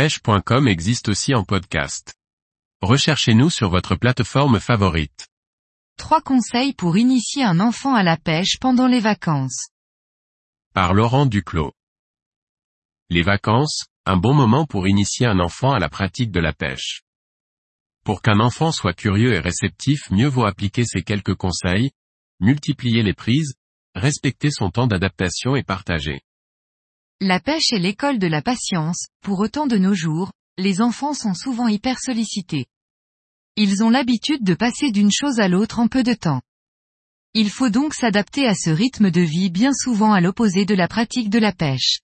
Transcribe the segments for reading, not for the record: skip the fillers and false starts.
Pêche.com existe aussi en podcast. Recherchez-nous sur votre plateforme favorite. 3 conseils pour initier un enfant à la pêche pendant les vacances. Par Laurent Duclos. Les vacances, un bon moment pour initier un enfant à la pratique de la pêche. Pour qu'un enfant soit curieux et réceptif, mieux vaut appliquer ces quelques conseils, multiplier les prises, respecter son temps d'adaptation et partager. La pêche est l'école de la patience. Pour autant, de nos jours, les enfants sont souvent hyper sollicités. Ils ont l'habitude de passer d'une chose à l'autre en peu de temps. Il faut donc s'adapter à ce rythme de vie, bien souvent à l'opposé de la pratique de la pêche.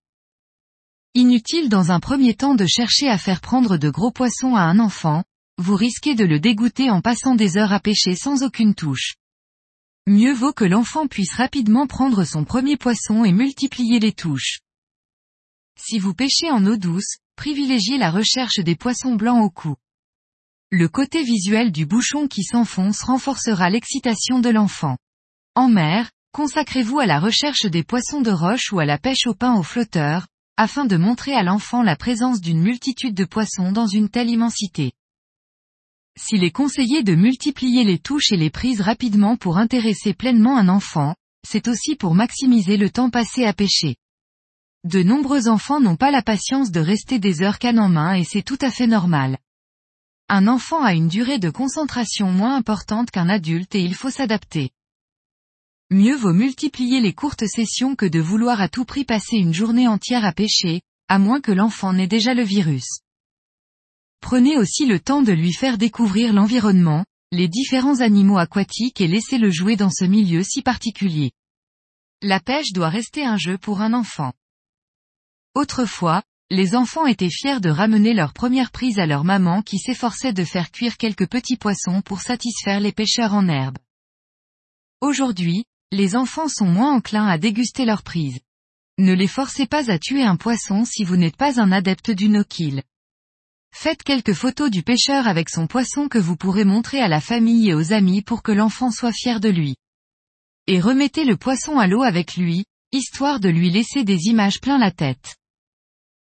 Inutile dans un premier temps de chercher à faire prendre de gros poissons à un enfant, vous risquez de le dégoûter en passant des heures à pêcher sans aucune touche. Mieux vaut que l'enfant puisse rapidement prendre son premier poisson et multiplier les touches. Si vous pêchez en eau douce, privilégiez la recherche des poissons blancs au cou. Le côté visuel du bouchon qui s'enfonce renforcera l'excitation de l'enfant. En mer, consacrez-vous à la recherche des poissons de roche ou à la pêche au pain au flotteur, afin de montrer à l'enfant la présence d'une multitude de poissons dans une telle immensité. S'il est conseillé de multiplier les touches et les prises rapidement pour intéresser pleinement un enfant, c'est aussi pour maximiser le temps passé à pêcher. De nombreux enfants n'ont pas la patience de rester des heures canne en main et c'est tout à fait normal. Un enfant a une durée de concentration moins importante qu'un adulte et il faut s'adapter. Mieux vaut multiplier les courtes sessions que de vouloir à tout prix passer une journée entière à pêcher, à moins que l'enfant n'ait déjà le virus. Prenez aussi le temps de lui faire découvrir l'environnement, les différents animaux aquatiques et laissez-le jouer dans ce milieu si particulier. La pêche doit rester un jeu pour un enfant. Autrefois, les enfants étaient fiers de ramener leur première prise à leur maman qui s'efforçait de faire cuire quelques petits poissons pour satisfaire les pêcheurs en herbe. Aujourd'hui, les enfants sont moins enclins à déguster leurs prises. Ne les forcez pas à tuer un poisson si vous n'êtes pas un adepte du no-kill. Faites quelques photos du pêcheur avec son poisson que vous pourrez montrer à la famille et aux amis pour que l'enfant soit fier de lui. Et remettez le poisson à l'eau avec lui, histoire de lui laisser des images plein la tête.